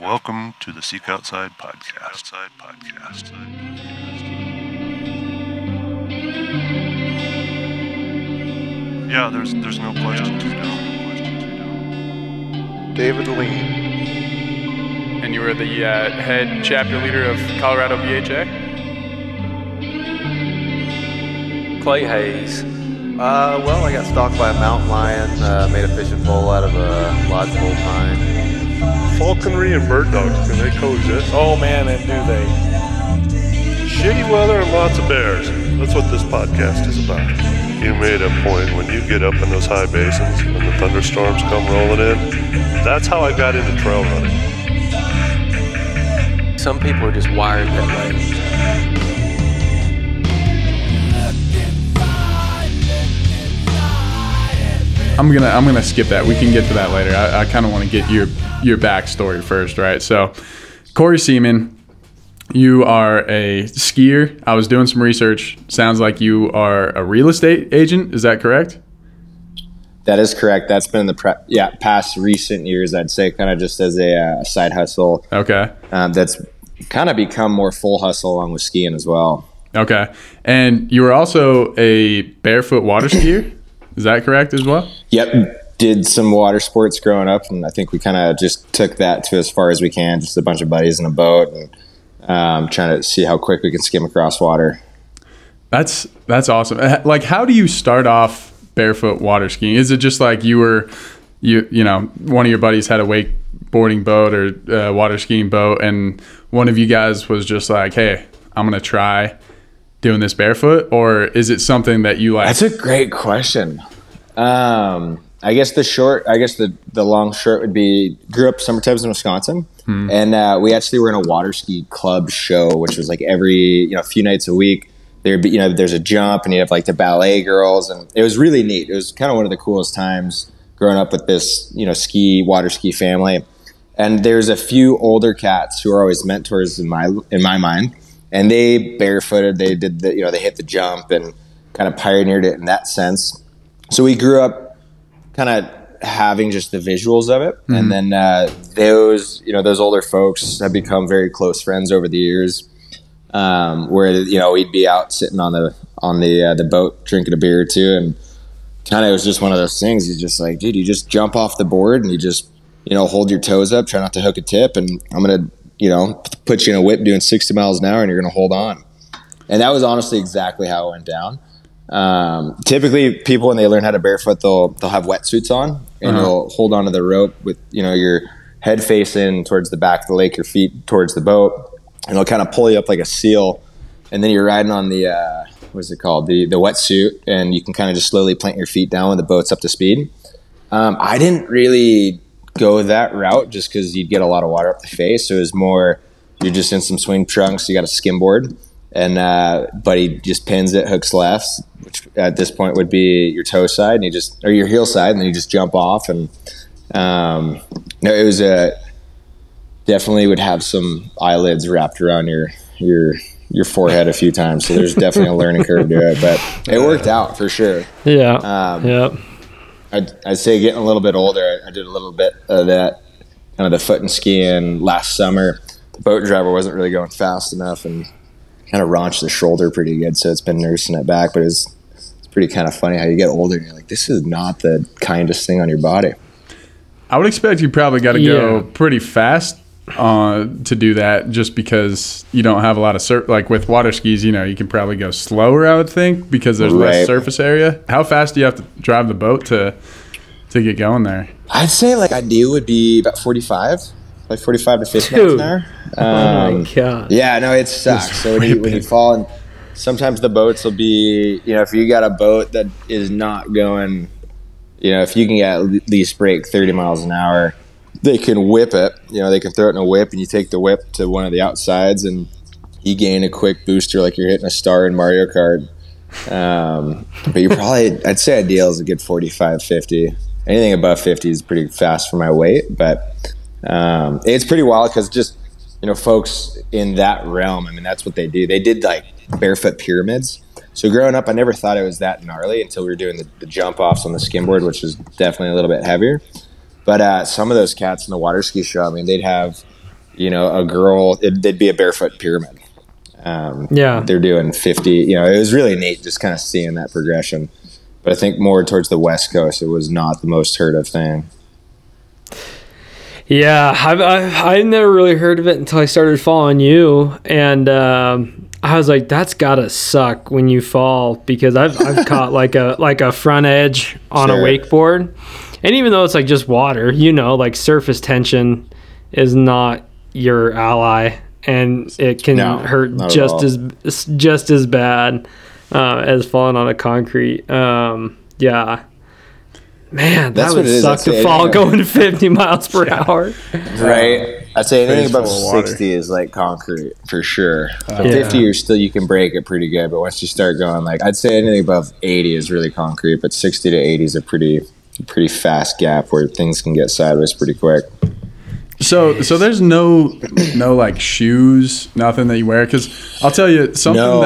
Welcome to the Seek Outside podcast. Yeah, there's no question to know. David Lean. And you were the head chapter leader of Colorado VHA? Clay Hayes. Well, I got stalked by a mountain lion, made a fishing pole out of a lodgepole pine. Falconry and bird dogs, can they coexist? Oh man, and do they. Shitty weather and lots of bears. That's what this podcast is about. You made a point when you get up in those high basins and the thunderstorms come rolling in. That's how I got into trail running. Some people are just wired that way. I'm gonna skip that. We can get to that later. I kind of want to get your backstory first, right? So, Corey Seaman, you are a skier. I was doing some research. Sounds like you are a real estate agent. Is that correct? That is correct. That's been the past recent years, I'd say, kind of just as a side hustle. Okay. That's kind of become more full hustle along with skiing as well. Okay. And you were also a barefoot water skier. Is that correct as well? Yep. Did some water sports growing up, and I think we kind of just took that to as far as we can, just a bunch of buddies in a boat and trying to see how quick we can skim across water. That's awesome. Like, how do you start off barefoot water skiing? Is it just like you know, one of your buddies had a wakeboarding boat or water skiing boat, and one of you guys was just like, hey, I'm going to try doing this barefoot? Or is it something that you like? That's a great question. I guess the long short would be, grew up summertimes in Wisconsin, and we actually were in a water ski club show, which was like every, a few nights a week. There'd be, there's a jump and you have like the ballet girls, and it was really neat. It was kind of one of the coolest times growing up with this, water ski family. And there's a few older cats who are always mentors in my mind, and they barefooted, they did the, they hit the jump and kind of pioneered it in that sense. So we grew up kind of having just the visuals of it. Mm-hmm. And then those older folks have become very close friends over the years, where we'd be out sitting on the boat drinking a beer or two, and kind of it was just one of those things. He's just like, dude, you just jump off the board and you just hold your toes up, try not to hook a tip, and I'm gonna put you in a whip doing 60 miles an hour and you're gonna hold on. And that was honestly exactly how it went down. Typically people, when they learn how to barefoot, they'll have wetsuits on, and they'll hold onto the rope with, your head facing towards the back of the lake, your feet towards the boat, and they'll kind of pull you up like a seal. And then you're riding on the, what's it called? The wetsuit, and you can kind of just slowly plant your feet down when the boat's up to speed. I didn't really go that route just cause you'd get a lot of water up the face. So it was more, you're just in some swim trunks, you got a skimboard, and buddy just pins it, hooks lefts, which at this point would be your toe side, and your heel side, and then you just jump off. And it was definitely would have some eyelids wrapped around your forehead a few times, so there's definitely a learning curve to it, but it worked out for sure. Yeah. I'd say getting a little bit older, I did a little bit of that kind of the foot and skiing last summer. The boat driver wasn't really going fast enough, and kind of raunched the shoulder pretty good, so it's been nursing it back. But it's pretty kind of funny how you get older and you're like, this is not the kindest thing on your body. I would expect you probably got to go pretty fast to do that, just because you don't have a lot of like with water skis, you can probably go slower, I would think, because there's less surface area. How fast do you have to drive the boat to get going there? I'd say like ideal would be about 45 to 50 miles an hour. Oh my God. Yeah, no, it sucks. So when you fall, and sometimes the boats will be, if you got a boat that is not going, if you can at least break 30 miles an hour, they can whip it. They can throw it in a whip, and you take the whip to one of the outsides, and you gain a quick booster like you're hitting a star in Mario Kart. But you probably, I'd say ideal is a good 45, 50. Anything above 50 is pretty fast for my weight, but... it's pretty wild because just folks in that realm, I mean, that's what they do. They did like barefoot pyramids. So growing up, I never thought it was that gnarly until we were doing the jump offs on the skimboard, which was definitely a little bit heavier. But some of those cats in the water ski show, I mean, they'd have you know, a girl, it'd be a barefoot pyramid. Yeah, they're doing 50, you know, it was really neat just kind of seeing that progression. But I think more towards the West Coast, it was not the most heard of thing. Yeah, I never really heard of it until I started following you, and I was like, that's gotta suck when you fall, because I've caught like a front edge on a wakeboard, and even though it's like just water, you know, like surface tension is not your ally, and it can hurt just as bad as falling on a concrete. Yeah. Man, that would suck to fall going 50 miles per hour. Right. I'd say anything above 60 is like concrete for sure. 50 or still you can break it pretty good, but once you start going, like I'd say anything above 80 is really concrete, but 60 to 80 is a pretty fast gap where things can get sideways pretty quick. So there's no like shoes, nothing that you wear, because I'll tell you something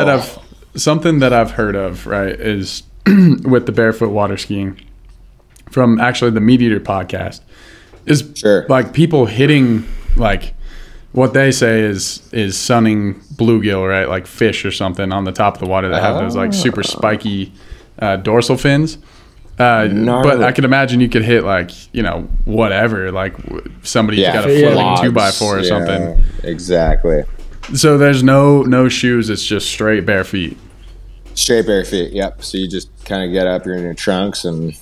that I've heard of, right, is with the barefoot water skiing, from actually the Meat Eater podcast, is like people hitting like what they say is sunning bluegill, right? Like fish or something on the top of the water that have those like super spiky dorsal fins. But I can imagine you could hit like, you know, whatever, like somebody's got a floating 2x4 or something. Exactly. So there's no shoes. It's just straight bare feet. Straight bare feet, yep. So you just kind of get up, you're in your trunks, and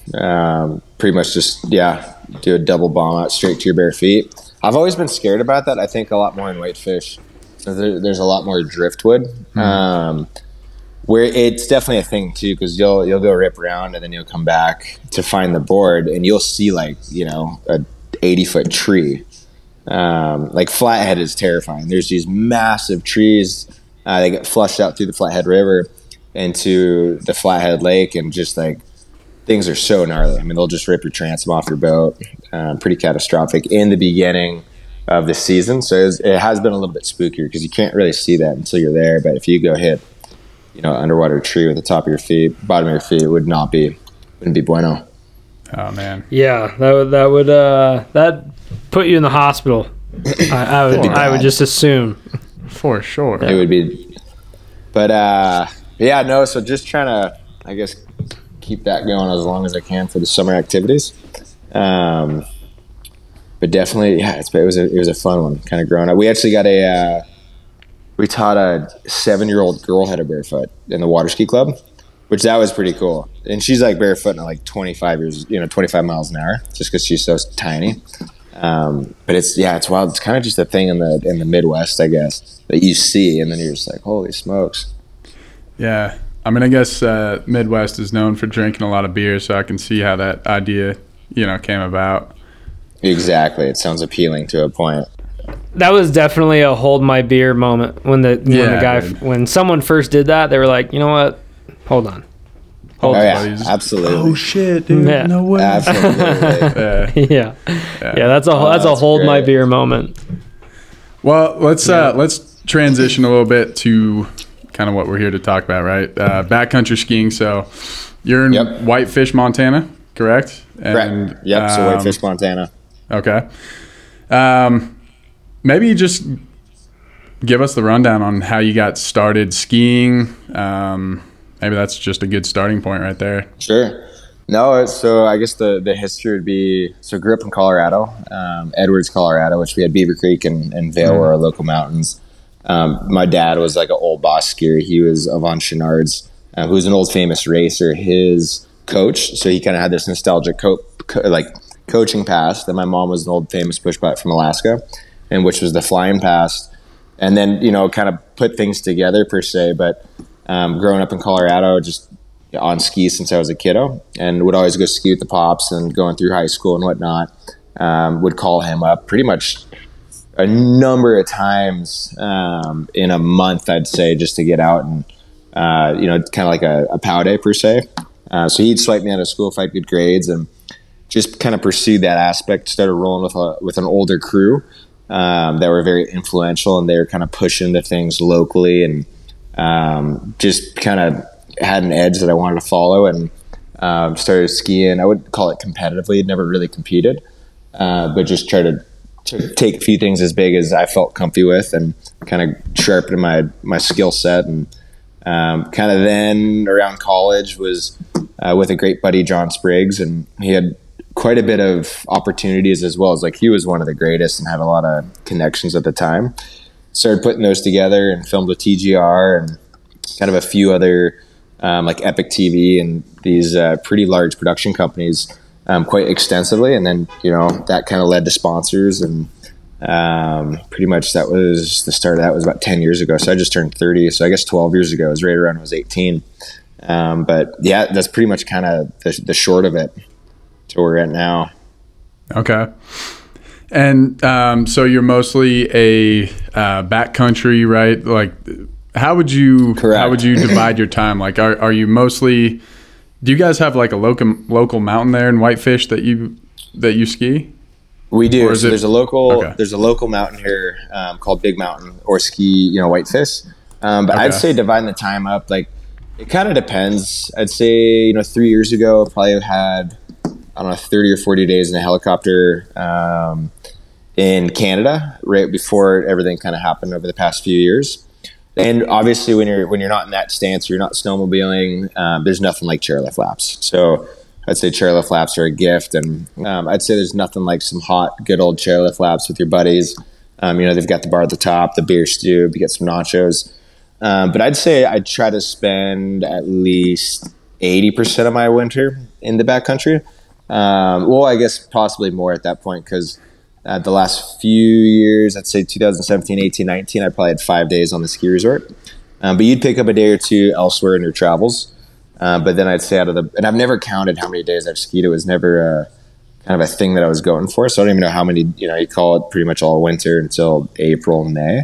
pretty much just, do a double bomb out straight to your bare feet. I've always been scared about that. I think a lot more in whitefish. There's a lot more driftwood, where it's definitely a thing too, because you'll go rip around and then you'll come back to find the board, and you'll see like, you know, a 80-foot tree. Like Flathead is terrifying. There's these massive trees. They get flushed out through the Flathead River into the Flathead Lake, and just like things are so gnarly. I mean, they'll just rip your transom off your boat. Pretty catastrophic in the beginning of the season. So it has been a little bit spookier because you can't really see that until you're there. But if you go hit, you know, underwater tree with the top of your feet, bottom of your feet, it wouldn't be bueno. Oh man. Yeah, that would put you in the hospital. I would just assume. For sure. It would be, but yeah, no, so just trying to, I guess, keep that going as long as I can for the summer activities. But definitely, yeah, it was a fun one, kind of growing up. We actually got we taught a 7-year-old girl how to barefoot in the water ski club, which that was pretty cool. And she's like barefoot at like 25 miles an hour, just because she's so tiny. But it's wild. It's kind of just a thing in the Midwest, I guess, that you see, and then you're just like, holy smokes. Yeah, I mean, I guess Midwest is known for drinking a lot of beer, so I can see how that idea, you know, came about. Exactly, it sounds appealing to a point. That was definitely a hold my beer moment when someone first did that. They were like, you know what? Hold on. Yeah, absolutely. Oh shit, dude! Yeah. No way. Absolutely. Yeah. That's a hold my beer moment. Well, let's transition a little bit to kind of what we're here to talk about, right? Backcountry skiing. So you're in Whitefish, Montana, correct? And, correct. Yep. So Whitefish, Montana. Okay. Maybe you just give us the rundown on how you got started skiing. Maybe that's just a good starting point right there. Sure. No, so I guess the history would be, so grew up in Colorado, Edwards, Colorado, which we had Beaver Creek and Vail were our local mountains. My dad was like an old boss skier. He was Avon Chenard's, who's an old famous racer, his coach. So he kind of had this nostalgic coaching past. Then my mom was an old famous push putt from Alaska, and which was the flying past. And then, you know, kind of put things together per se. But growing up in Colorado, just on ski since I was a kiddo, and would always go ski with the pops, and going through high school and whatnot, would call him up pretty much a number of times in a month, I'd say, just to get out and, you know, kind of like a pow day per se. So he'd swipe me out of school if I had good grades, and just kind of pursued that aspect, started rolling with an older crew that were very influential, and they were kind of pushing the things locally, and just kind of had an edge that I wanted to follow, and started skiing. I would call it competitively. I'd never really competed, but just tried to take a few things as big as I felt comfy with and kind of sharpen my skill set. And kind of then around college was with a great buddy, John Spriggs, and he had quite a bit of opportunities as well as like he was one of the greatest and had a lot of connections at the time. Started putting those together and filmed with TGR and kind of a few other like Epic TV and these pretty large production companies quite extensively. And then, you know, that kind of led to sponsors and pretty much that was the start of that was about 10 years ago. So I just turned 30. So I guess 12 years ago was right around I was 18. But yeah, that's pretty much kind of the short of it to where we're at now. Okay. And so you're mostly a backcountry, right? Like how would you divide your time? Like are you mostly, do you guys have like a local mountain there in Whitefish that you ski? We do. So there's a local mountain here called Big Mountain or ski, you know, Whitefish. But okay. I'd say dividing the time up, like it kind of depends. I'd say, you know, 3 years ago, probably had, I don't know, 30 or 40 days in a helicopter in Canada right before everything kind of happened over the past few years. And obviously when you're not in that stance, you're not snowmobiling, there's nothing like chairlift laps. So I'd say chairlift laps are a gift. And I'd say there's nothing like some hot, good old chairlift laps with your buddies. You know, they've got the bar at the top, the beer stube, you get some nachos. But I'd say I try to spend at least 80% of my winter in the backcountry. Well, I guess possibly more at that point because the last few years, I'd say 2017, 18, 19, I probably had 5 days on the ski resort. But you'd pick up a day or two elsewhere in your travels. But then I'd say and I've never counted how many days I've skied. It was never kind of a thing that I was going for. So I don't even know how many, you know, you call it pretty much all winter until April, May.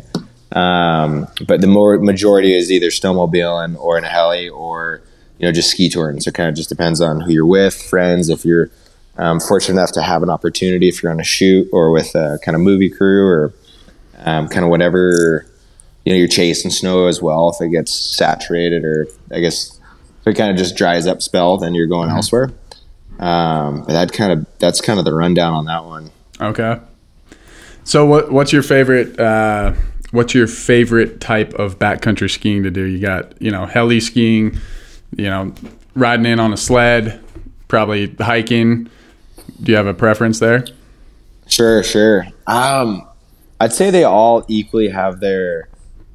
But the majority is either snowmobiling or in a heli or, you know, just ski touring. So it kind of just depends on who you're with, friends, if you're fortunate enough to have an opportunity, if you're on a shoot or with a kind of movie crew or kind of whatever, you know, you're chasing snow as well. If it gets saturated or I guess if it kind of just dries up spell, then you're going elsewhere. But that's kind of the rundown on that one. Okay. So what's your favorite type of backcountry skiing to do? You got, you know, heli skiing, you know, riding in on a sled, probably hiking. Do you have a preference there? Sure. I'd say they all equally have their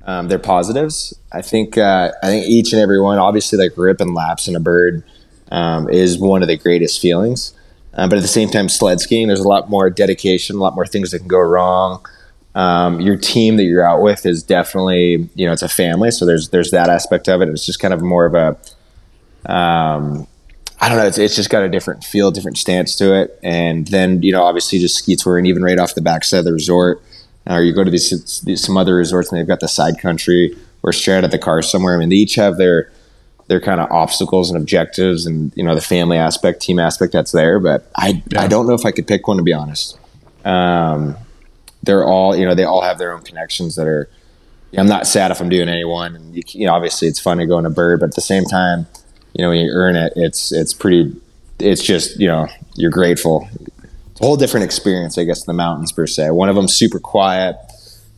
positives. I think each and every one, obviously like ripping laps in a bird is one of the greatest feelings. But at the same time, sled skiing, there's a lot more dedication, a lot more things that can go wrong. Your team that you're out with is definitely, you know, it's a family. So there's that aspect of it. It's just kind of more of a, I don't know. It's just got a different feel, different stance to it. And then, you know, obviously just ski touring, even right off the backside of the resort, or you go to these some other resorts and they've got the side country or straight out of the car somewhere. I mean, they each have their kind of obstacles and objectives and, you know, the family aspect, team aspect that's there. But I don't know if I could pick one, to be honest. They're all, you know, they all have their own connections that are, you know, I'm not sad if I'm doing any one. And, you know, obviously it's fun to go in a bird, but at the same time, you know, when you earn it, it's just, you know, you're grateful. It's a whole different experience, I guess, in the mountains per se. One of them's super quiet,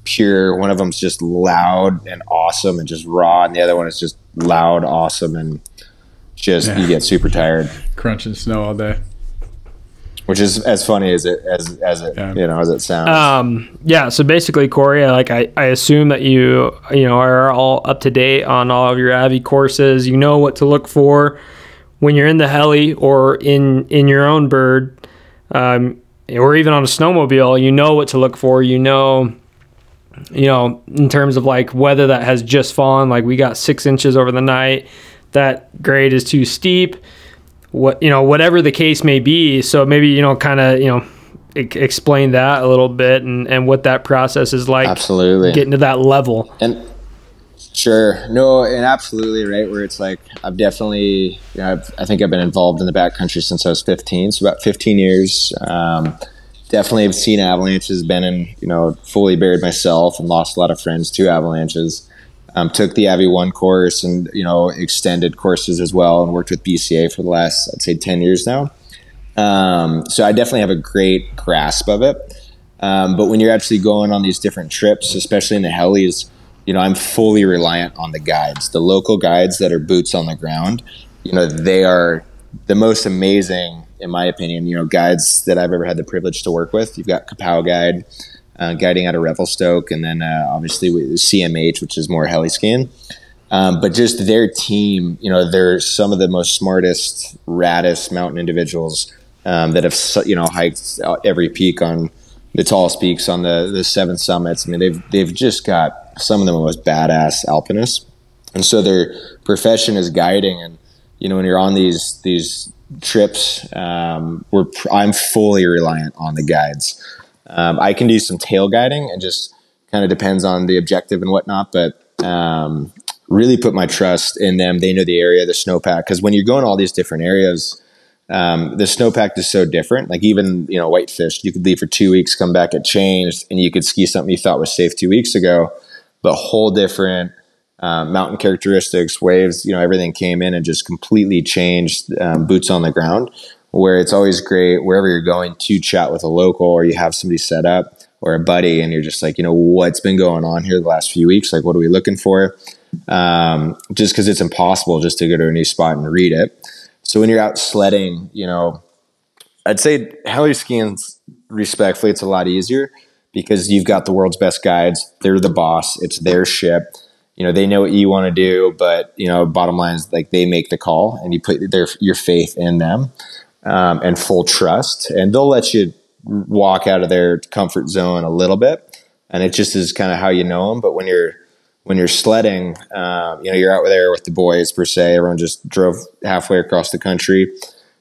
pure. One of them's just loud and awesome and just raw. And the other one is just loud, awesome, and just, you get super tired. Crunching snow all day. Which is as funny as it you know, as it sounds. Yeah. So basically, Corey, like I assume that you are all up to date on all of your AVI courses. You know what to look for when you're in the heli or in your own bird, or even on a snowmobile. You know what to look for. You know, in terms of like whether that has just fallen. Like we got 6 inches over the night. That grade is too steep. What, you know, whatever the case may be. So maybe, you know, kind of, you know, explain that a little bit and what that process is like. Absolutely. Getting to that level. And sure. No, and absolutely right. Where it's like, I've definitely, you know, I think I've been involved in the backcountry since I was 15. So about 15 years. Definitely have seen avalanches, been in, you know, fully buried myself and lost a lot of friends to avalanches. Took the Avi 1 course and, you know, extended courses as well and worked with BCA for the last, I'd say, 10 years now. So I definitely have a great grasp of it. But when you're actually going on these different trips, especially in the helis, you know, I'm fully reliant on the guides, the local guides that are boots on the ground. You know, they are the most amazing, in my opinion, you know, guides that I've ever had the privilege to work with. You've got Kapow guide, guiding out of Revelstoke, and then obviously with CMH, which is more heli skiing. But just their team, you know, they're some of the most smartest, raddest mountain individuals that have, you know, hiked every peak on the tallest peaks on the seven summits. I mean, they've just got some of the most badass alpinists. And so their profession is guiding. And, you know, when you're on these trips, I'm fully reliant on the guides. I can do some tail guiding and just kind of depends on the objective and whatnot, but really put my trust in them. They know the area, the snowpack, because when you're going to all these different areas, the snowpack is so different. Like even, you know, whitefish, you could leave for 2 weeks, come back, it changed, and you could ski something you thought was safe 2 weeks ago, but whole different mountain characteristics, waves, you know, everything came in and just completely changed, boots on the ground, where it's always great wherever you're going to chat with a local, or you have somebody set up or a buddy, and you're just like, you know, what's been going on here the last few weeks? Like, what are we looking for? Just because it's impossible just to go to a new spot and read it. So when you're out sledding, you know, I'd say heli skiing, respectfully, it's a lot easier because you've got the world's best guides. They're the boss. It's their ship. You know, they know what you want to do, but, you know, bottom line is, like, they make the call, and you put your faith in them, and full trust, and they'll let you walk out of their comfort zone a little bit. And it just is kind of how you know them. But when you're sledding, you know, you're out there with the boys per se, everyone just drove halfway across the country.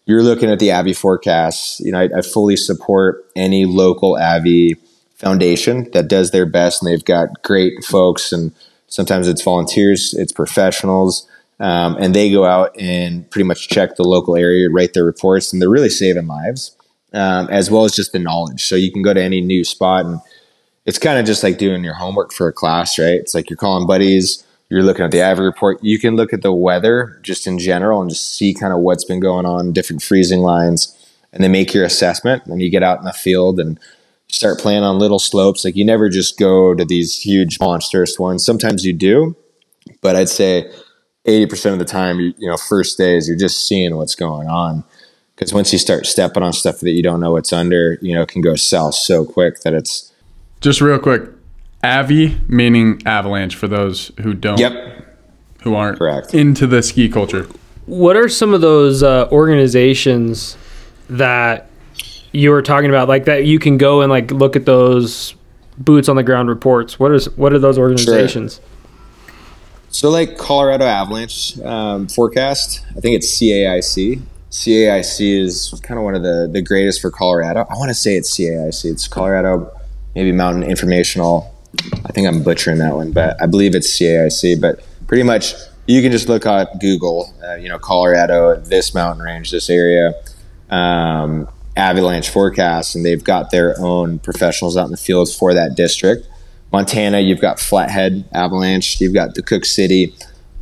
You're looking at the AVI forecasts. You know, I fully support any local AVI foundation that does their best, and they've got great folks. And sometimes it's volunteers, it's professionals. And they go out and pretty much check the local area, write their reports, and they're really saving lives. As well as just the knowledge. So you can go to any new spot, and it's kind of just like doing your homework for a class, right? It's like you're calling buddies, you're looking at the AVI report. You can look at the weather just in general and just see kind of what's been going on, different freezing lines, and then make your assessment. And then you get out in the field and start playing on little slopes. Like, you never just go to these huge monstrous ones. Sometimes you do, but I'd say 80% of the time, you know, first days, you're just seeing what's going on. Because once you start stepping on stuff that you don't know what's under, you know, it can go south so quick that it's... Just real quick, AVI meaning avalanche for those who don't, who aren't correct into the ski culture. What are some of those organizations that you were talking about, like, that you can go and, like, look at those boots on the ground reports? What are those organizations? Sure. So, like, Colorado Avalanche forecast, I think it's CAIC. CAIC is kind of one of the greatest for Colorado. I want to say it's CAIC. It's Colorado, maybe Mountain Informational. I think I'm butchering that one, but I believe it's CAIC. But pretty much you can just look on Google, you know, Colorado, this mountain range, this area, avalanche forecast, and they've got their own professionals out in the fields for that district. Montana, you've got Flathead Avalanche. You've got the Cook City.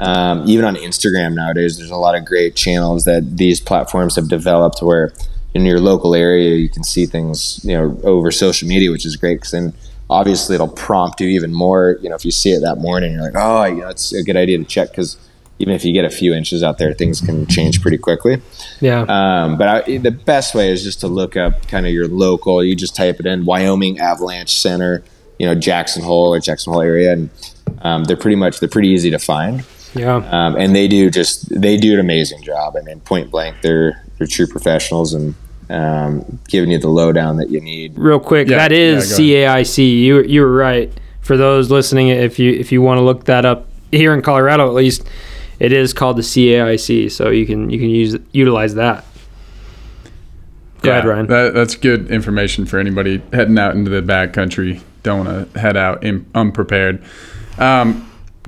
Even on Instagram nowadays, there's a lot of great channels that these platforms have developed where in your local area, you can see things, you know, over social media, which is great, because then obviously it'll prompt you even more. You know, if you see it that morning, you're like, oh, you know, it's a good idea to check, because even if you get a few inches out there, things can change pretty quickly. Yeah. But the best way is just to look up kind of your local. You just type it in, Wyoming Avalanche Center, you know, Jackson Hole or Jackson Hole area, and they're pretty easy to find. Yeah. And they do an amazing job. I mean, point blank, they're true professionals, and giving you the lowdown that you need. Real quick, that is CAIC. You were right. For those listening, if you want to look that up here in Colorado, at least, it is called the CAIC. So you can utilize that. Go ahead, Ryan. That's good information for anybody heading out into the backcountry. Don't want to head out unprepared.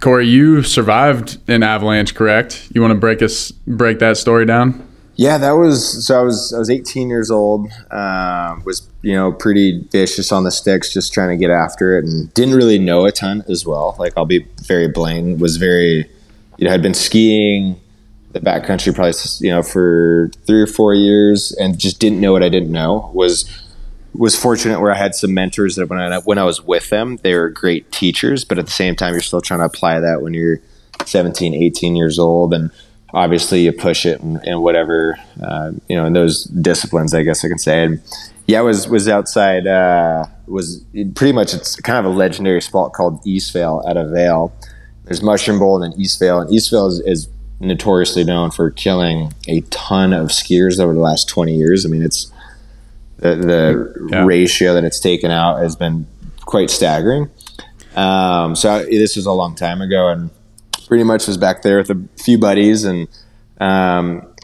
Corey, you survived an avalanche, correct? You want to break that story down? Yeah, that was, so I was 18 years old, was, you know, pretty vicious on the sticks, just trying to get after it, and didn't really know a ton as well. Like, I'll be very blank, you know, had been skiing the backcountry probably, you know, for 3 or 4 years, and just didn't know what I didn't know. Was was fortunate where I had some mentors that when I was with them, they were great teachers, but at the same time, you're still trying to apply that when you're 17, 18 years old. And obviously you push it in whatever, in those disciplines, I guess I can say. And yeah, I was outside, was pretty much, it's kind of a legendary spot called Eastvale out of Vail. There's Mushroom Bowl and then Eastvale. And Eastvale is notoriously known for killing a ton of skiers over the last 20 years. I mean, it's the ratio that it's taken out has been quite staggering. So this was a long time ago, and pretty much was back there with a few buddies and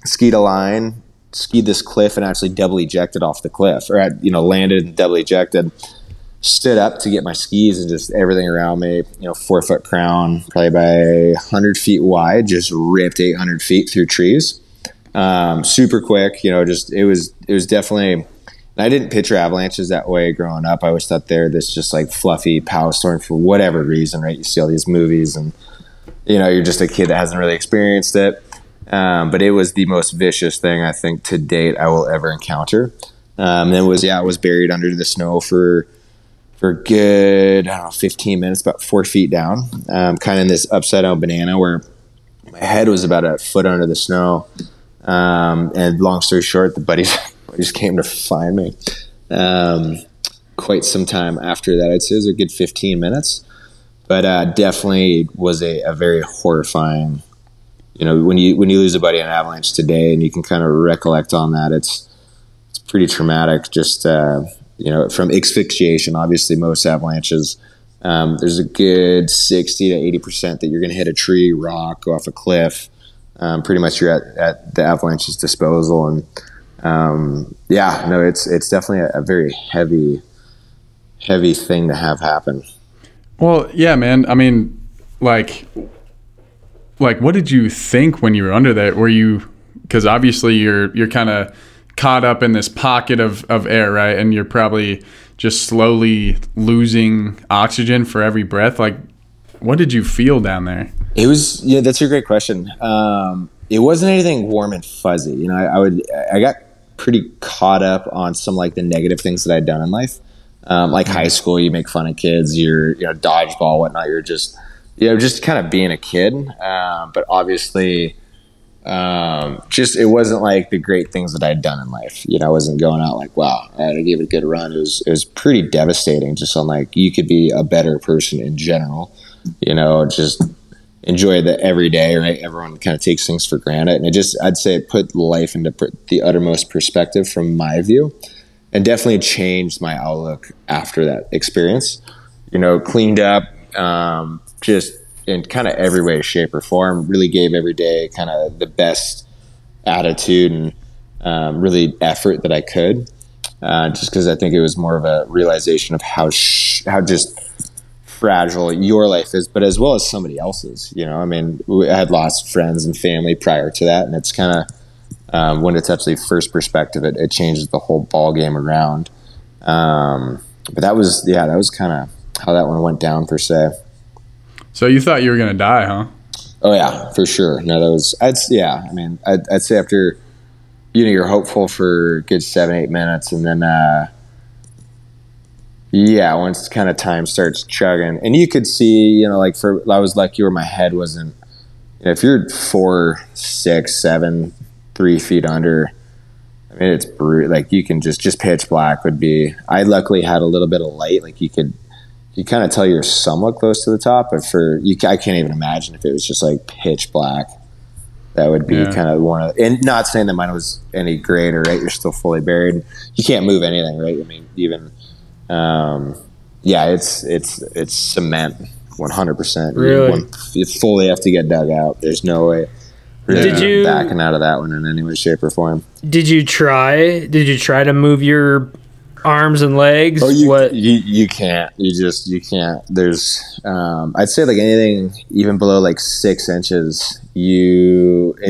skied a line, skied this cliff, and actually double ejected off the cliff, or landed and double ejected. Stood up to get my skis, and just everything around me, 4-foot crown, probably by 100 feet wide, just ripped 800 feet through trees. Super quick, it was definitely, and I didn't picture avalanches that way growing up. I always thought they're this just like fluffy pow storm for whatever reason, right? You see all these movies and, you're just a kid that hasn't really experienced it. But it was the most vicious thing I think to date I will ever encounter. I was buried under the snow for a good, 15 minutes, about 4 feet down, kind of in this upside down banana where my head was about a foot under the snow. And long story short, the buddies came to find me. Quite some time after that, I'd say it was a good 15 minutes, but definitely was a very horrifying, when you lose a buddy in an avalanche today and you can kind of recollect on that, it's pretty traumatic. Just, from asphyxiation, obviously most avalanches, there's a good 60 to 80% that you're going to hit a tree, rock, go off a cliff. Pretty much you're at the avalanche's disposal. And, it's definitely a very heavy, heavy thing to have happen. Well, yeah, man. I mean, like what did you think when you were under there? Because obviously you're kind of caught up in this pocket of air, right? And you're probably just slowly losing oxygen for every breath. Like, what did you feel down there? It was, that's a great question. It wasn't anything warm and fuzzy. I got pretty caught up on some like the negative things that I'd done in life. Like high school, you make fun of kids, you're, dodgeball, whatnot. You're just, just kind of being a kid. But obviously, it wasn't like the great things that I'd done in life. I wasn't going out like, wow, I gave it a good run. It was pretty devastating just on like, you could be a better person in general, just enjoy the everyday, right? Everyone kind of takes things for granted. And I'd say it put life into the uttermost perspective from my view, and definitely changed my outlook after that experience, cleaned up, just in kind of every way, shape, or form. Really gave every day kind of the best attitude and really effort that I could, just because I think it was more of a realization of how just fragile your life is, but as well as somebody else's. I had lost friends and family prior to that, and it's kind of when it's actually first perspective, it changes the whole ball game around. But that was kind of how that one went down per se. So you thought you were going to die, huh? Oh yeah, for sure. No, that was, I'd say after, you're hopeful for a good 7-8 minutes. And then, once kind of time starts chugging, and you could see, I was lucky where my head wasn't, if you're 4, 6, 7, 3 feet under, it's brutal. Like you can just pitch black would be, I luckily had a little bit of light. Like you kind of tell you're somewhat close to the top, but I can't even imagine if it was just like pitch black. That would be kind of one of, and not saying that mine was any greater, right? You're still fully buried. You can't move anything, right? Even, it's cement 100%. Really? You fully have to get dug out. There's no way. Did you backing out of that one in any way, shape, or form? Did you try to move your arms and legs? Oh, you can't. You can't. There's, I'd say like anything even below like 6 inches.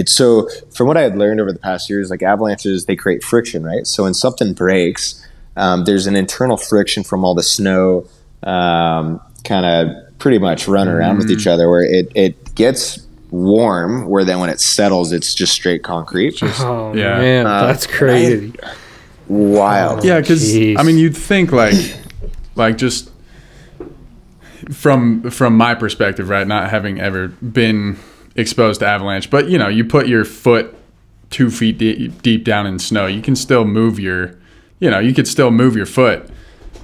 So from what I had learned over the past years, like avalanches, they create friction, right? So when something breaks, there's an internal friction from all the snow, kind of pretty much run around with each other, where it gets warm, where then when it settles, it's just straight concrete. Man, that's crazy. wild. Yeah, because I mean, you'd think like just from my perspective, right? Not having ever been exposed to avalanche, but you know, you put your foot 2 feet deep down in snow, you can still move your, you know, you could still move your foot,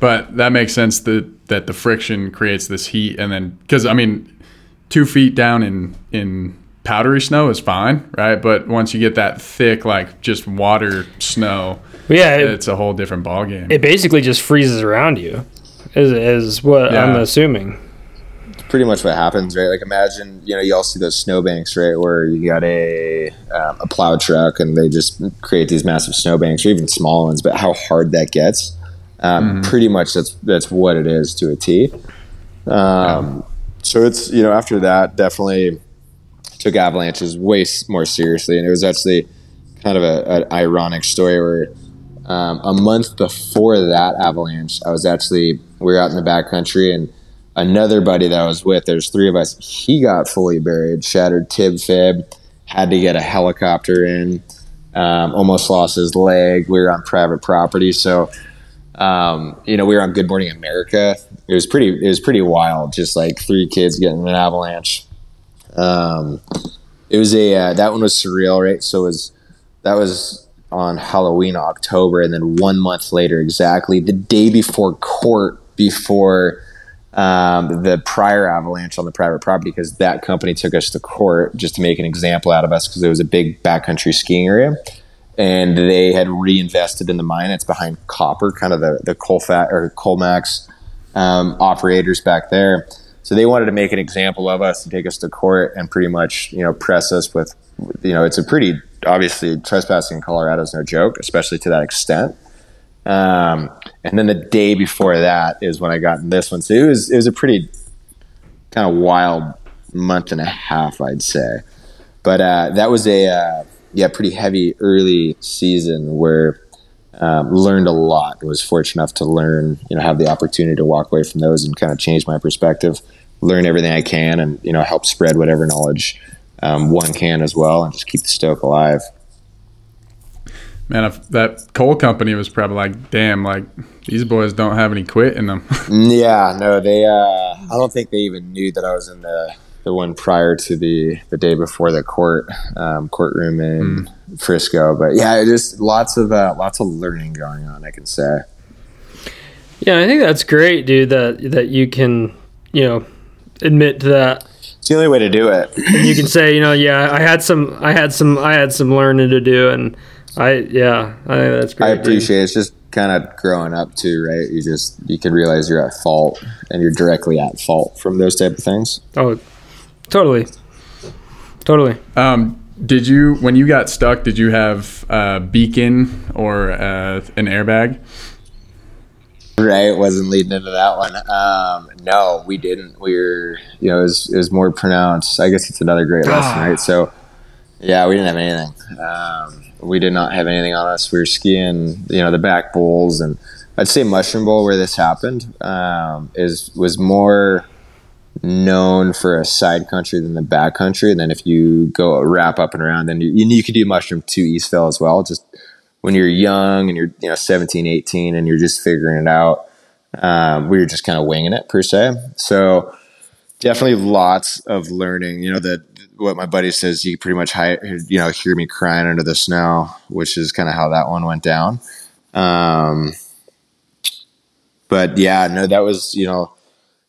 but that makes sense that the friction creates this heat, and then because I mean, 2 feet down in powdery snow is fine, right? But once you get that thick, like just water snow, yeah, it's a whole different ball game. It basically just freezes around you, is what I'm assuming. It's pretty much what happens, right? Like imagine, you know, you all see those snowbanks, right, where you got a plow truck and they just create these massive snowbanks, or even small ones. But how hard that gets, pretty much that's what it is to a T. So it's, you know, after that, definitely took avalanches way more seriously. And it was actually kind of an ironic story where a month before that avalanche, we were out in the backcountry, and another buddy that I was with, there's three of us, he got fully buried, shattered tib fib, had to get a helicopter in, almost lost his leg. We were on private property. So, you know, we were on Good Morning America. It was pretty wild, just like three kids getting an avalanche. It was that one was surreal, right? So that was on Halloween, October. And then 1 month later, exactly the day before court, before, the prior avalanche on the private property, because that company took us to court just to make an example out of us. Cause it was a big backcountry skiing area, and they had reinvested in the mine. It's behind Copper, kind of the Colmax, operators back there. So they wanted to make an example of us and take us to court and pretty much, you know, press us with, you know, it's a pretty, obviously trespassing in Colorado is no joke, especially to that extent. And then the day before that is when I got in this one. So it was a pretty kind of wild month and a half, I'd say. But that was a pretty heavy early season where learned a lot. I was fortunate enough to learn, you know, have the opportunity to walk away from those and kind of change my perspective, learn everything I can, and, you know, help spread whatever knowledge one can as well, and just keep the stoke alive. Man, if that coal company was probably like, damn, like these boys don't have any quit in them. Yeah, no, they I don't think they even knew that I was in the one prior to the day before the courtroom in Frisco. But yeah, just lots of learning going on, I can say. Yeah, I think that's great, dude, that you can, you know, admit to that. It's the only way to do it. And you can say, you know, yeah, I had some learning to do, and I think that's great. I appreciate it. It's just kind of growing up too, right? You can realize you're at fault, and you're directly at fault from those type of things. Oh, Totally. Did you, when you got stuck, did you have a beacon or an airbag? Right, wasn't leading into that one. No, we didn't. We were, you know, it was more pronounced. I guess it's another great lesson, right? So, yeah, we didn't have anything. We did not have anything on us. We were skiing, you know, the back bowls, and I'd say Mushroom Bowl, where this happened, was more known for a side country than the back country. And then if you go wrap up and around, then you could do Mushroom to Eastvale as well. Just when you're young and you're, you know, 17, 18, and you're just figuring it out, we were just kind of winging it per se. So definitely lots of learning, you know, what my buddy says, you pretty much, you know, hear me crying under the snow, which is kind of how that one went down. But yeah, no, that was, you know,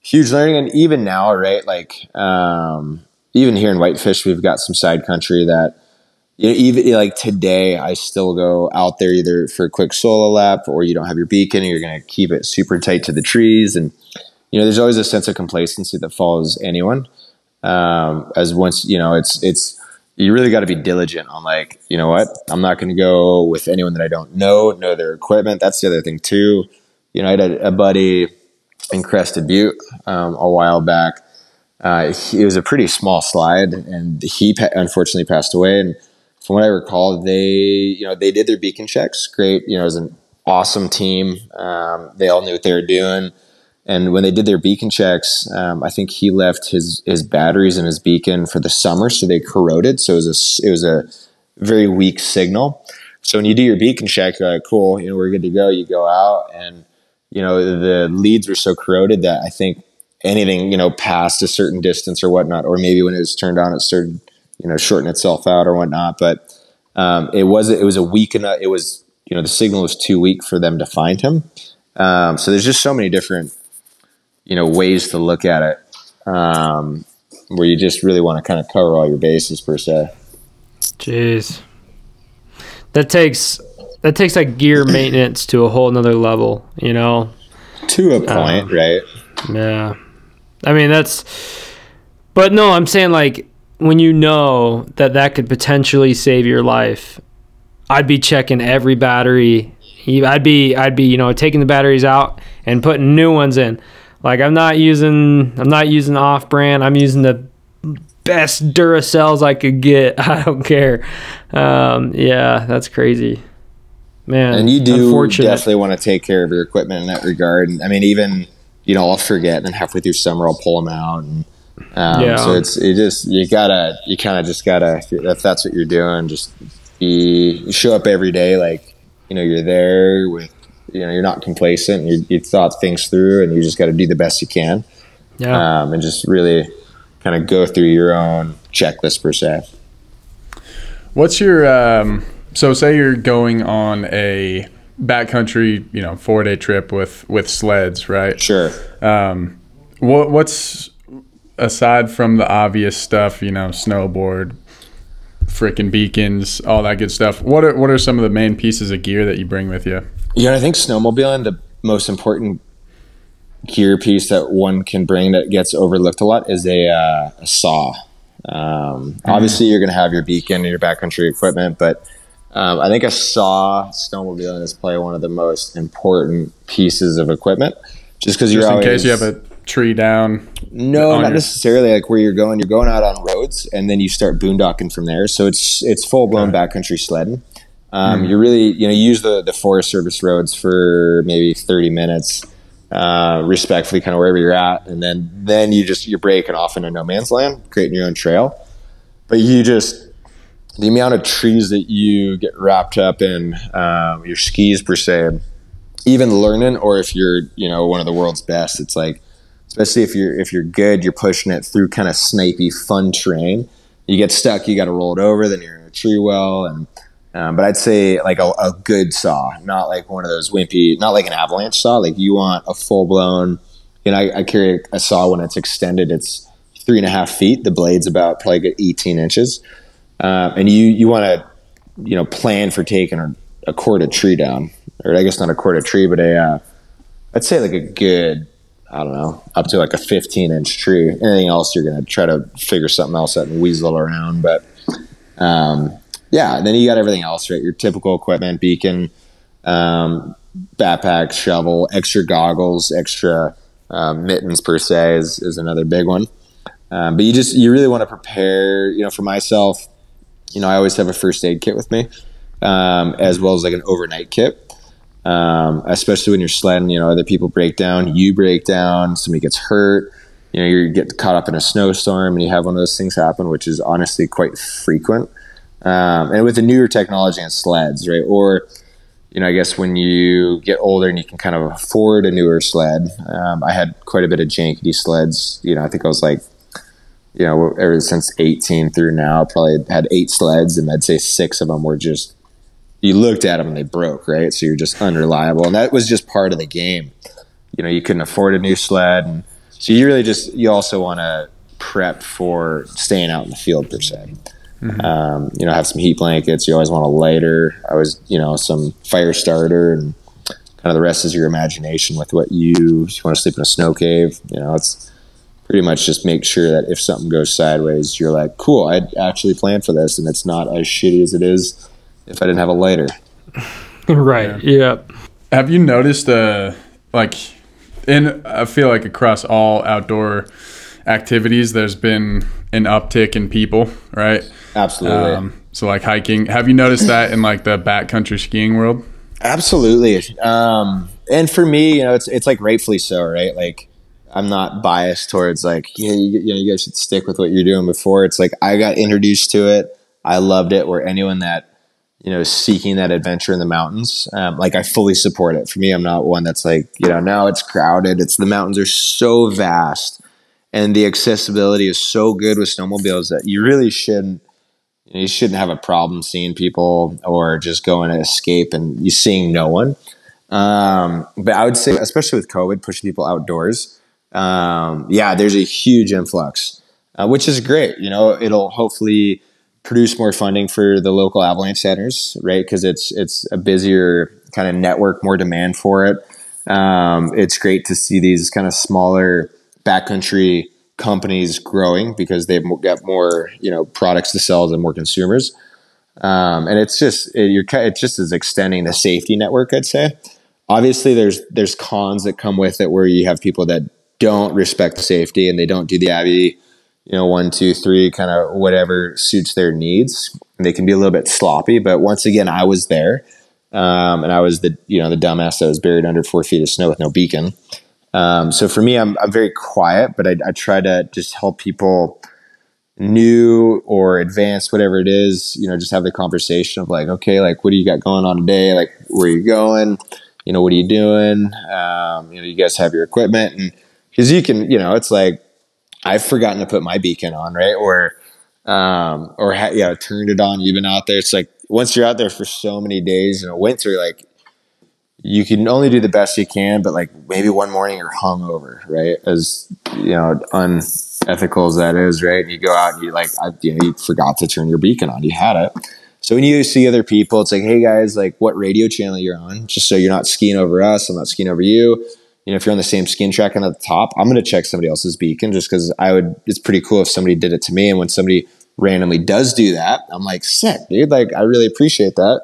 huge learning. And even now, right, like even here in Whitefish, we've got some side country that, you know, even like today, I still go out there either for a quick solo lap, or you don't have your beacon and you're going to keep it super tight to the trees. And, you know, there's always a sense of complacency that follows anyone. As once, you know, it's you really got to be diligent on, like, you know what, I'm not going to go with anyone that I don't know their equipment. That's the other thing too. You know, I had a buddy in Crested Butte a while back. It was a pretty small slide, and he unfortunately passed away. And from what I recall, they did their beacon checks. Great. You know, it was an awesome team. They all knew what they were doing. And when they did their beacon checks, I think he left his batteries in his beacon for the summer, so they corroded. So it was a very weak signal. So when you do your beacon check, you're like, cool, you know, we're good to go. You go out and, you know, the leads were so corroded that I think anything, you know, past a certain distance or whatnot, or maybe when it was turned on, it started, you know, shorting itself out or whatnot. But it was a weak enough, it was, you know, the signal was too weak for them to find him. So there's just so many different, you know, ways to look at it, where you just really want to kind of cover all your bases per se. Jeez. That takes like gear maintenance to a whole nother level, you know? To a point, right? Yeah. I mean, but no, I'm saying like when you know that could potentially save your life, I'd be checking every battery. I'd be, you know, taking the batteries out and putting new ones in. Like I'm not using off brand. I'm using the best Duracells I could get. I don't care. Yeah, that's crazy, man. And you do definitely want to take care of your equipment in that regard. And I mean, even, you know, I'll forget, and halfway through summer I'll pull them out. And yeah. So you kind of just gotta, if that's what you're doing, just show up every day. Like, you know, you're there with, you know, you're not complacent. And you thought things through, and you just got to do the best you can. Yeah. And just really kind of go through your own checklist per se. What's your so say you're going on a backcountry, you know, 4-day trip with sleds, right? Sure. What's aside from the obvious stuff, you know, snowboard, freaking beacons, all that good stuff, what are some of the main pieces of gear that you bring with you? Yeah, I think snowmobiling, the most important gear piece that one can bring that gets overlooked a lot is a saw. Obviously, you're going to have your beacon and your backcountry equipment, but I think a saw, snowmobiling, is probably one of the most important pieces of equipment. Just in case you have a tree down. No, not necessarily. Like where you're going out on roads, and then you start boondocking from there. So it's full blown backcountry sledding. You really, you know, use the Forest Service roads for maybe 30 minutes, respectfully, kind of wherever you're at. And then you're breaking off into no man's land, creating your own trail. But the amount of trees that you get wrapped up in, your skis per se, even learning, or if you're, you know, one of the world's best, it's like, especially if you're good, you're pushing it through kind of snipey, fun terrain. You get stuck, you got to roll it over, then you're in a tree well, and, but I'd say like a good saw, not like one of those wimpy, not like an avalanche saw. Like you want a full blown, you know, I carry a saw when it's extended. It's 3.5 feet. The blade's about probably good 18 inches. And you want to, you know, plan for taking a corded tree down, or I guess not a corded tree, but I'd say like a good, I don't know, up to like a 15 inch tree. Anything else, you're going to try to figure something else out and weasel around. But, yeah, then you got everything else, right? Your typical equipment, beacon, backpack, shovel, extra goggles, extra mittens per se is another big one. But you really want to prepare, you know, for myself, you know, I always have a first aid kit with me, as well as like an overnight kit, especially when you're sledding, you know, other people break down, you break down, somebody gets hurt, you know, you get caught up in a snowstorm and you have one of those things happen, which is honestly quite frequent. And with the newer technology and sleds, right? Or, you know, I guess when you get older and you can kind of afford a newer sled, I had quite a bit of janky sleds. You know, I think I was like, you know, ever since 18 through now, probably had 8 sleds, and I'd say 6 of them were just, you looked at them and they broke, right? So you're just unreliable. And that was just part of the game. You know, you couldn't afford a new sled. And so you also want to prep for staying out in the field per se. Mm-hmm. You know, have some heat blankets. You always want a lighter. I was, you know, some fire starter, and kind of the rest is your imagination with what you want to sleep in a snow cave. You know, it's pretty much just make sure that if something goes sideways, you're like, cool, I actually planned for this, and it's not as shitty as it is if I didn't have a lighter. Right. Yeah. Have you noticed, I feel like across all outdoor activities, there's been an uptick in people, right? Absolutely. So like hiking, have you noticed that in like the backcountry skiing world? Absolutely. And for me, you know, it's like rightfully so, right? Like I'm not biased towards like, yeah, you know, you guys should stick with what you're doing before. It's like I got introduced to it. I loved it. Where anyone that, you know, seeking that adventure in the mountains, like I fully support it. For me, I'm not one that's like, you know, no, it's crowded. It's the mountains are so vast and the accessibility is so good with snowmobiles that you really shouldn't, you know, you shouldn't have a problem seeing people or just going to escape and you seeing no one. But I would say, especially with COVID pushing people outdoors, yeah, there's a huge influx, which is great. You know, it'll hopefully produce more funding for the local avalanche centers, right? Because it's a busier kind of network, more demand for it. It's great to see these kind of smaller backcountry companies growing because they've got more, you know, products to sell and more consumers. And it's just, it just is extending the safety network, I'd say. Obviously there's cons that come with it where you have people that don't respect safety and they don't do the Abby, you know, 1, 2, 3, kind of whatever suits their needs. And they can be a little bit sloppy, but once again, I was there. And I was the, you know, the dumbass that was buried under 4 feet of snow with no beacon. So for me, I'm very quiet, but I try to just help people, new or advanced, whatever it is, you know, just have the conversation of like, okay, like, what do you got going on today? Like, where are you going? You know, what are you doing? You know, you guys have your equipment, and because you can, you know, it's like, I've forgotten to put my beacon on, right? Or turned it on. You've been out there. It's like, once you're out there for so many days in a winter, like you can only do the best you can, but like maybe one morning you're hungover, right? As you know, unethical as that is, right? And you go out and you like, you forgot to turn your beacon on. You had it. So when you see other people, it's like, hey guys, like what radio channel you're on, just so you're not skiing over us. I'm not skiing over you. You know, if you're on the same skin track and at the top, I'm going to check somebody else's beacon just because it's pretty cool if somebody did it to me. And when somebody randomly does do that, I'm like, sick, dude. Like, I really appreciate that.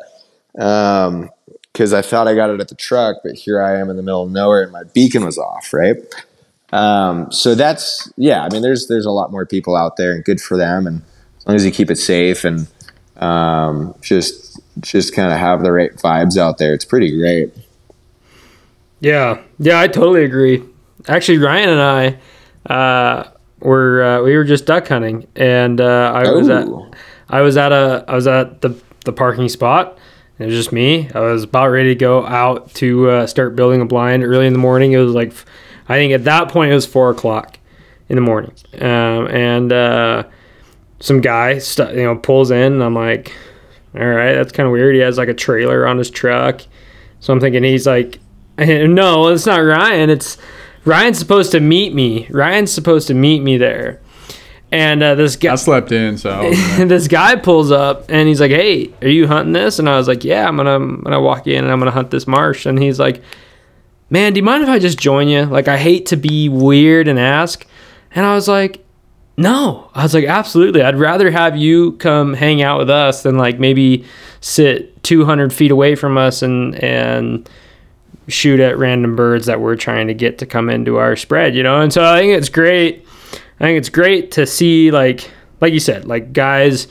Because I thought I got it at the truck, but here I am in the middle of nowhere and my beacon was off, right? So that's, yeah, I mean, there's a lot more people out there and good for them. And as long as you keep it safe and just kind of have the right vibes out there, it's pretty great. Yeah, I totally agree. Actually, Ryan and I we were just duck hunting, and I was at the parking spot. It was just me. I was about ready to go out to start building a blind early in the morning. It was like, I think at that point it was 4:00 in the morning. And some guy, pulls in, and I'm like, all right, that's kind of weird. He has like a trailer on his truck. So I'm thinking he's like, no, it's not Ryan. Ryan's supposed to meet me. Ryan's supposed to meet me there. And this guy, I slept in, so this guy pulls up and he's like, "Hey, are you hunting this?" And I was like, "Yeah, I'm gonna walk in and I'm gonna hunt this marsh." And he's like, "Man, do you mind if I just join you? Like, I hate to be weird and ask." And I was like, "No," I was like, "Absolutely, I'd rather have you come hang out with us than like maybe sit 200 feet away from us and shoot at random birds that we're trying to get to come into our spread, you know." And so I think it's great. I think it's great to see, like you said, like guys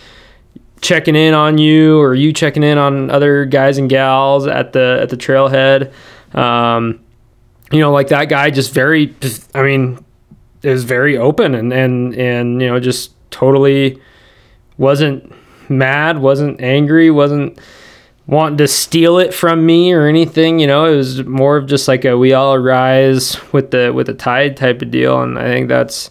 checking in on you or you checking in on other guys and gals at the trailhead. Like that guy just is very open and just totally wasn't mad, wasn't angry, wasn't wanting to steal it from me or anything. It was more of just like a we all rise with the tide type of deal, and I think that's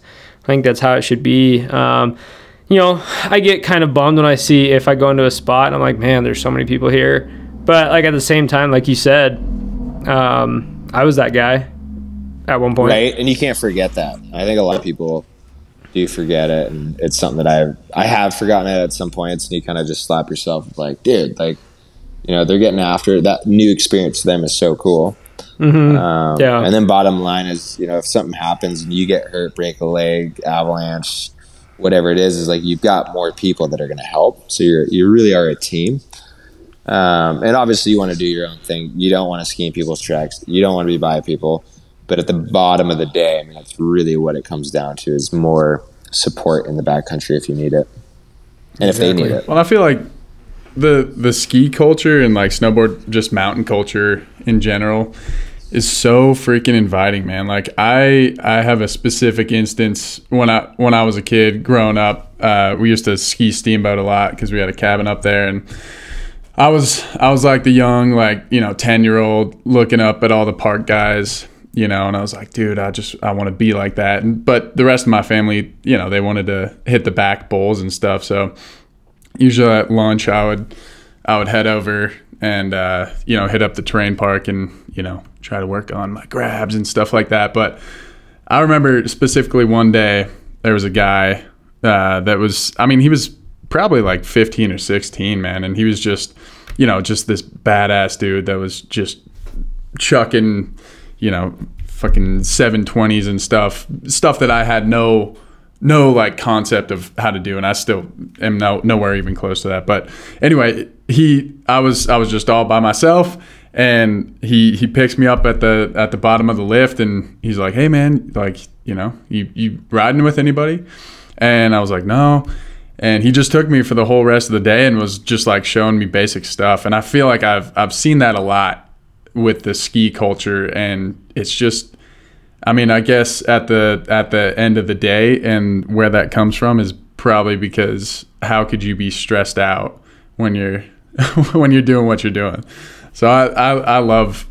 how it should be. I get kind of bummed when I see, if I go into a spot and I'm like, man, there's so many people here. But like at the same time, like you said, I was that guy at one point. Right. And you can't forget that. I think a lot of people do forget it. And it's something that I have forgotten it at some points. And you kind of just slap yourself like, dude, like, they're getting after it. That new experience to them is so cool. Mm-hmm. Yeah. And then bottom line is, if something happens and you get hurt, break a leg, avalanche, whatever it is like you've got more people that are going to help. So you really are a team. And obviously you want to do your own thing. You don't want to ski in people's tracks. You don't want to be by people. But at the bottom of the day, I mean, that's really what it comes down to is more support in the backcountry if you need it. And exactly. If they need it. Well, I feel like the ski culture and like snowboard, just mountain culture in general is so freaking inviting, man. Like I have a specific instance when I was a kid growing up, we used to ski Steamboat a lot because we had a cabin up there, and I was like the young, like, you know, 10-year-old looking up at all the park guys, you know, and I was like, dude, I want to be like that. And, but the rest of my family, you know, they wanted to hit the back bowls and stuff. So usually at lunch, I would head over and, you know, hit up the terrain park and, you know, try to work on my grabs and stuff like that. But I remember specifically one day there was a guy that was, I mean, he was probably like 15 or 16, man. And he was just, you know, just this badass dude that was just chucking, you know, fucking 720s and stuff that I had no like concept of how to do. And I still am nowhere even close to that. But anyway, I was just all by myself, and he picks me up at the bottom of the lift, and he's like, hey man, like, you know, you riding with anybody? And I was like, no. And he just took me for the whole rest of the day and was just like showing me basic stuff. And I feel like I've seen that a lot with the ski culture. And it's just, I mean, I guess at the end of the day, and where that comes from is probably because how could you be stressed out when you're when you're doing what you're doing? So I love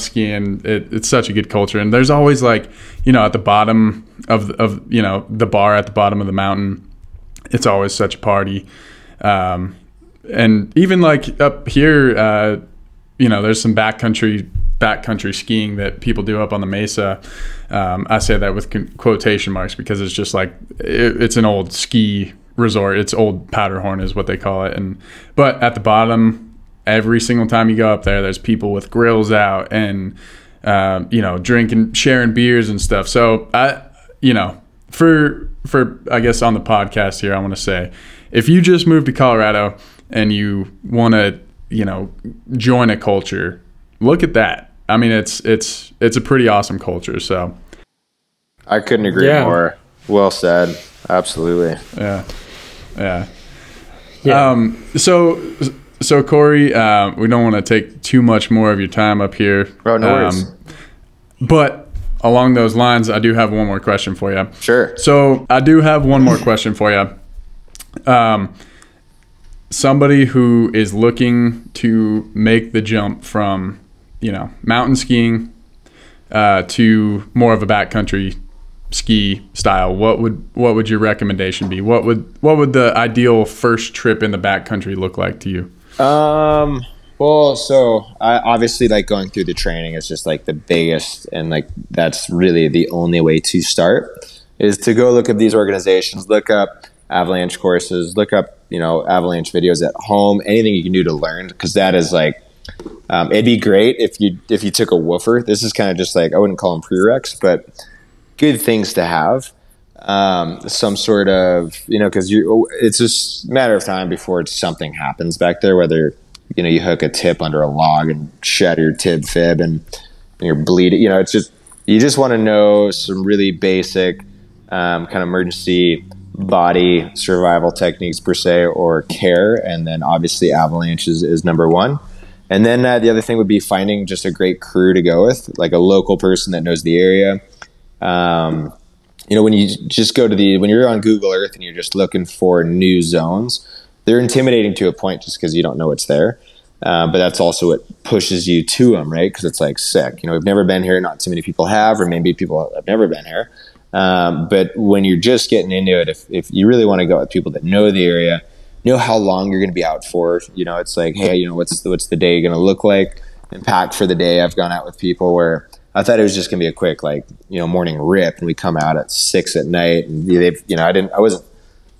skiing. It's such a good culture. And there's always, like, you know, at the bottom of you know, the bar at the bottom of the mountain, it's always such a party. And even like up here, you know, there's some backcountry skiing that people do up on the mesa. I say that with quotation marks because it's just like it's an old ski resort. It's Old Powderhorn is what they call it. And but at the bottom, every single time you go up there, there's people with grills out and you know, drinking, sharing beers and stuff. So I, you know, for I guess on the podcast here, I want to say, if you just moved to Colorado and you want to, you know, join a culture, look at that. I mean, it's a pretty awesome culture. So I couldn't agree more. Well said. Absolutely. Yeah. So Corey, we don't want to take too much more of your time up here. Oh, no worries. But along those lines, I do have one more question for you. Sure. So I do have one more question for you. Somebody who is looking to make the jump from, you know, mountain skiing to more of a backcountry ski style, what would your recommendation be? What would the ideal first trip in the backcountry look like to you? Well, so I obviously, like, going through the training is just like the biggest, and like that's really the only way to start is to go look at these organizations, look up avalanche courses, look up, you know, avalanche videos at home, anything you can do to learn. Cause that is like, it'd be great if you took a woofer. This is kind of just like, I wouldn't call them prereqs, but good things to have. Some sort of, you know, cause it's just a matter of time before something happens back there, whether, you know, you hook a tip under a log and shatter your tib fib and you're bleeding, you know, it's just, you just want to know some really basic, kind of emergency body survival techniques per se, or care. And then obviously avalanches is number one. And then the other thing would be finding just a great crew to go with, like a local person that knows the area. You know, when you just go to when you're on Google Earth and you're just looking for new zones, they're intimidating to a point just because you don't know what's there. But that's also what pushes you to them, right? Because it's like, sick, you know, we've never been here. Not too many people have, or maybe people have never been here. But when you're just getting into it, if you really want to go with people that know the area, know how long you're going to be out for, you know, it's like, hey, you know, what's the day going to look like, and pack for the day. I've gone out with people where I thought it was just gonna be a quick, like, you know, morning rip, and we come out at 6 p.m, and they've, you know, I wasn't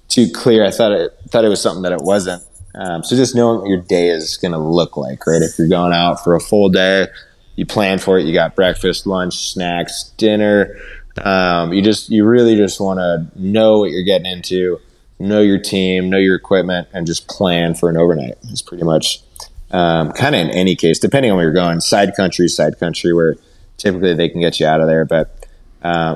too clear. I thought it was something that it wasn't. So just knowing what your day is gonna look like, right? If you're going out for a full day, you plan for it. You got breakfast, lunch, snacks, dinner. You really just want to know what you're getting into, know your team, know your equipment, and just plan for an overnight. It's pretty much kind of in any case, depending on where you're going. Side country where typically they can get you out of there. But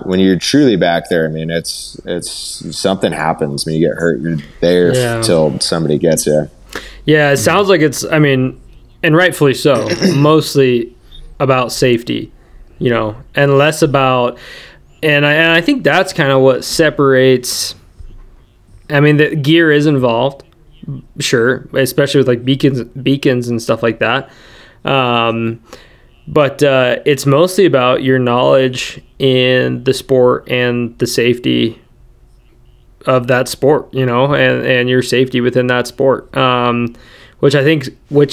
when you're truly back there, I mean, it's something happens when you get hurt. You're there till somebody gets you. Yeah, it sounds like it's, I mean, and rightfully so, mostly about safety, you know, and less about, and I think that's kind of what separates, I mean, the gear is involved, sure, especially with like beacons and stuff like that. But it's mostly about your knowledge in the sport and the safety of that sport, you know, and your safety within that sport, which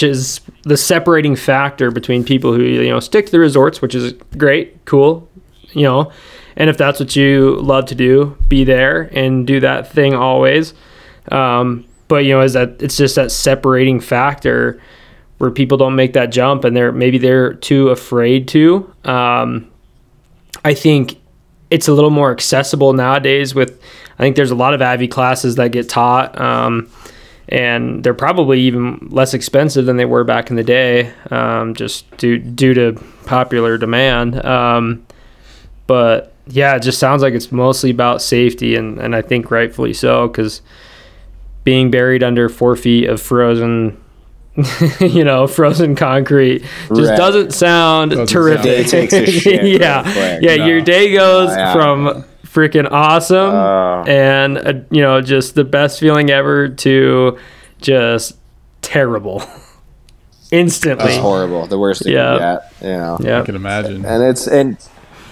is the separating factor between people who, you know, stick to the resorts, which is great, cool, you know, and if that's what you love to do, be there and do that thing always. But, you know, is that it's just that separating factor where people don't make that jump and they're too afraid to. I think it's a little more accessible nowadays with, I think there's a lot of AVI classes that get taught, and they're probably even less expensive than they were back in the day, just due to popular demand. But yeah, it just sounds like it's mostly about safety, and I think rightfully so, because being buried under 4 feet of frozen frozen concrete just right. doesn't terrific. Sound. Yeah. Yeah. No. Your day goes from freaking awesome and, just the best feeling ever to just terrible instantly. That's horrible. The worst thing you get, I can imagine. And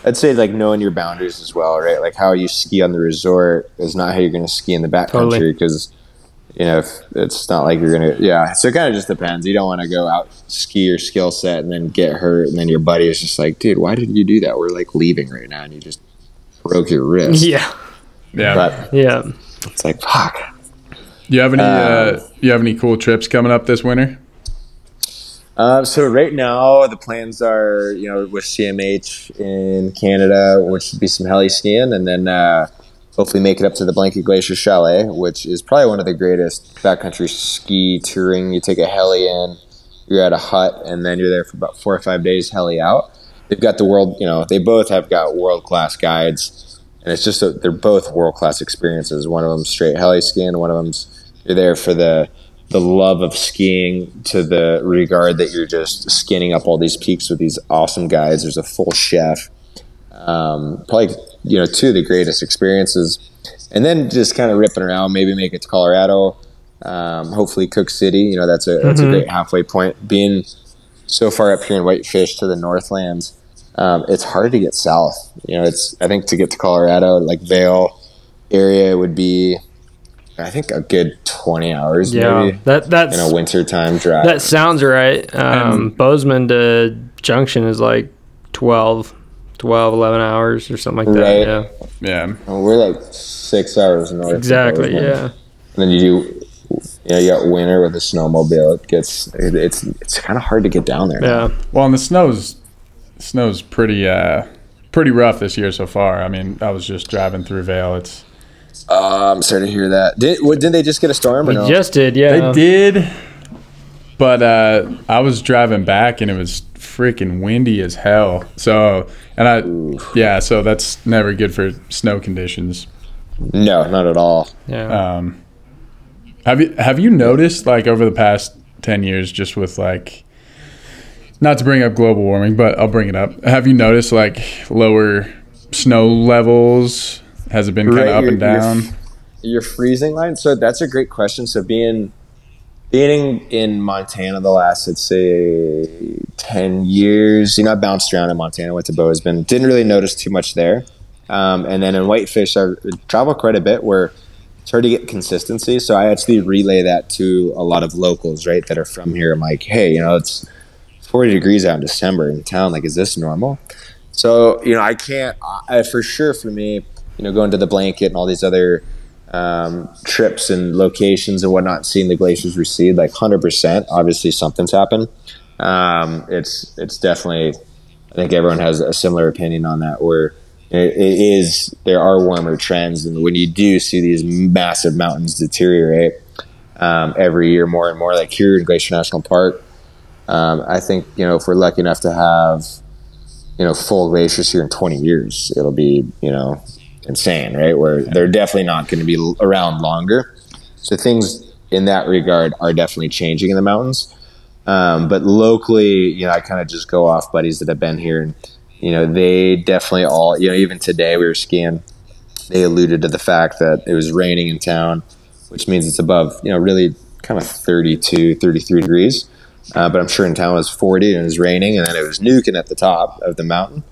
I'd say like knowing your boundaries as well, right? Like how you ski on the resort is not how you're going to ski in the backcountry because if it's not like you're going to, So it kind of just depends. You don't want to go out, ski your skill set and then get hurt. And then your buddy is just like, dude, why did you do that? We're like leaving right now. And you just broke your wrist. Yeah. But it's like, fuck. You have any cool trips coming up this winter? So right now the plans are, with CMH in Canada, which would be some heli skiing. And then, hopefully make it up to the Blanket Glacier Chalet, which is probably one of the greatest backcountry ski touring. You take a heli in, you're at a hut, and then you're there for about 4 or 5 days, heli out. They've got they both have got world-class guides, and it's just they're both world-class experiences. One of them's straight heli skiing, one of them's you're there for the love of skiing to the regard that you're just skinning up all these peaks with these awesome guides. There's a full chef. Probably, two of the greatest experiences, and then just kind of ripping around, maybe make it to Colorado, hopefully Cook City, that's a great halfway point. Being so far up here in Whitefish to the Northlands, it's hard to get south. I think to get to Colorado, like Vail area would be, I think a good 20 hours maybe. That's in a wintertime drive. That sounds right. Bozeman to Junction is like 11 hours or something like that. Right. Yeah. Well, we're like 6 hours north. Exactly. Yeah. And then you got winter with a snowmobile. It's kind of hard to get down there. Yeah. Now. Well, and the snow's pretty rough this year so far. I mean, I was just driving through Vail. It's. I'm sorry to hear that. Did they just get a storm? They just did. Yeah. They did. But I was driving back and it was freaking windy as hell. So that's never good for snow conditions. No, not at all. Yeah. Have you noticed like over the past 10 years, just with like, not to bring up global warming, but I'll bring it up. Have you noticed like lower snow levels? Has it been kind of up and down? Your freezing line. So that's a great question. So being in Montana the last, let's say, 10 years, I bounced around in Montana, went to Bozeman, didn't really notice too much there. And then in Whitefish, I travel quite a bit where it's hard to get consistency. So I actually relay that to a lot of locals, right, that are from here. I'm like, hey, it's 40 degrees out in December in town. Like, is this normal? So, for sure for me, going to the Blanket and all these other trips and locations and whatnot, seeing the glaciers recede, like 100%, obviously something's happened. It's definitely, I think everyone has a similar opinion on that, where there are warmer trends. And when you do see these massive mountains deteriorate, every year more and more, like here in Glacier National Park, I think, if we're lucky enough to have, full glaciers here in 20 years, it'll be, insane, right? Where they're definitely not going to be around longer. So things in that regard are definitely changing in the mountains. But locally, I kind of just go off buddies that have been here, and they definitely all, even today we were skiing, they alluded to the fact that it was raining in town, which means it's above, really kind of 32, 33 degrees. But I'm sure in town it was 40 and it was raining, and then it was nuking at the top of the mountain.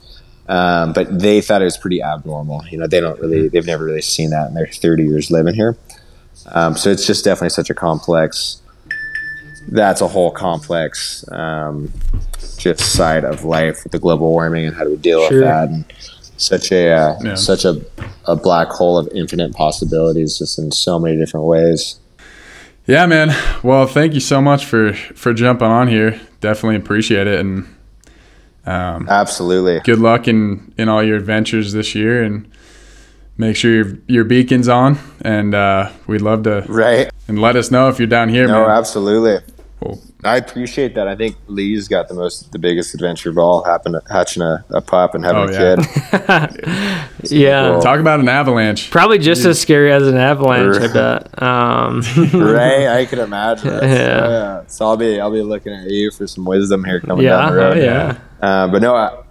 But they thought it was pretty abnormal. You know, they've never really seen that in their 30 years living here. So it's just definitely such a complex, that's a whole complex, just side of life with the global warming and how do we deal with that, and such a black hole of infinite possibilities just in so many different ways. Yeah, man. Well, thank you so much for jumping on here. Definitely appreciate it. And, absolutely. Good luck in all your adventures this year, and make sure your beacon's on, and we'd love to, and let us know if you're down here. Absolutely. Cool. I appreciate that. I think Lee's got the biggest adventure of all, hatching a pup and having a kid. Cool. Talk about an avalanche. Probably just as scary as an avalanche. Right. I could imagine. So I'll be looking at you for some wisdom here coming down the road. But no,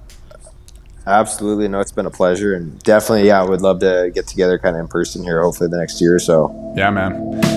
absolutely. No, it's been a pleasure, and definitely, I would love to get together kind of in person here hopefully the next year or so. Yeah, man.